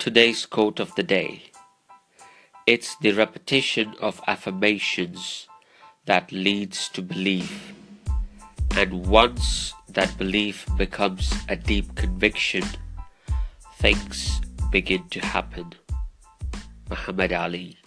Today's quote of the day. It's the repetition of affirmations that leads to belief. And once that belief becomes a deep conviction, things begin to happen. Muhammad Ali.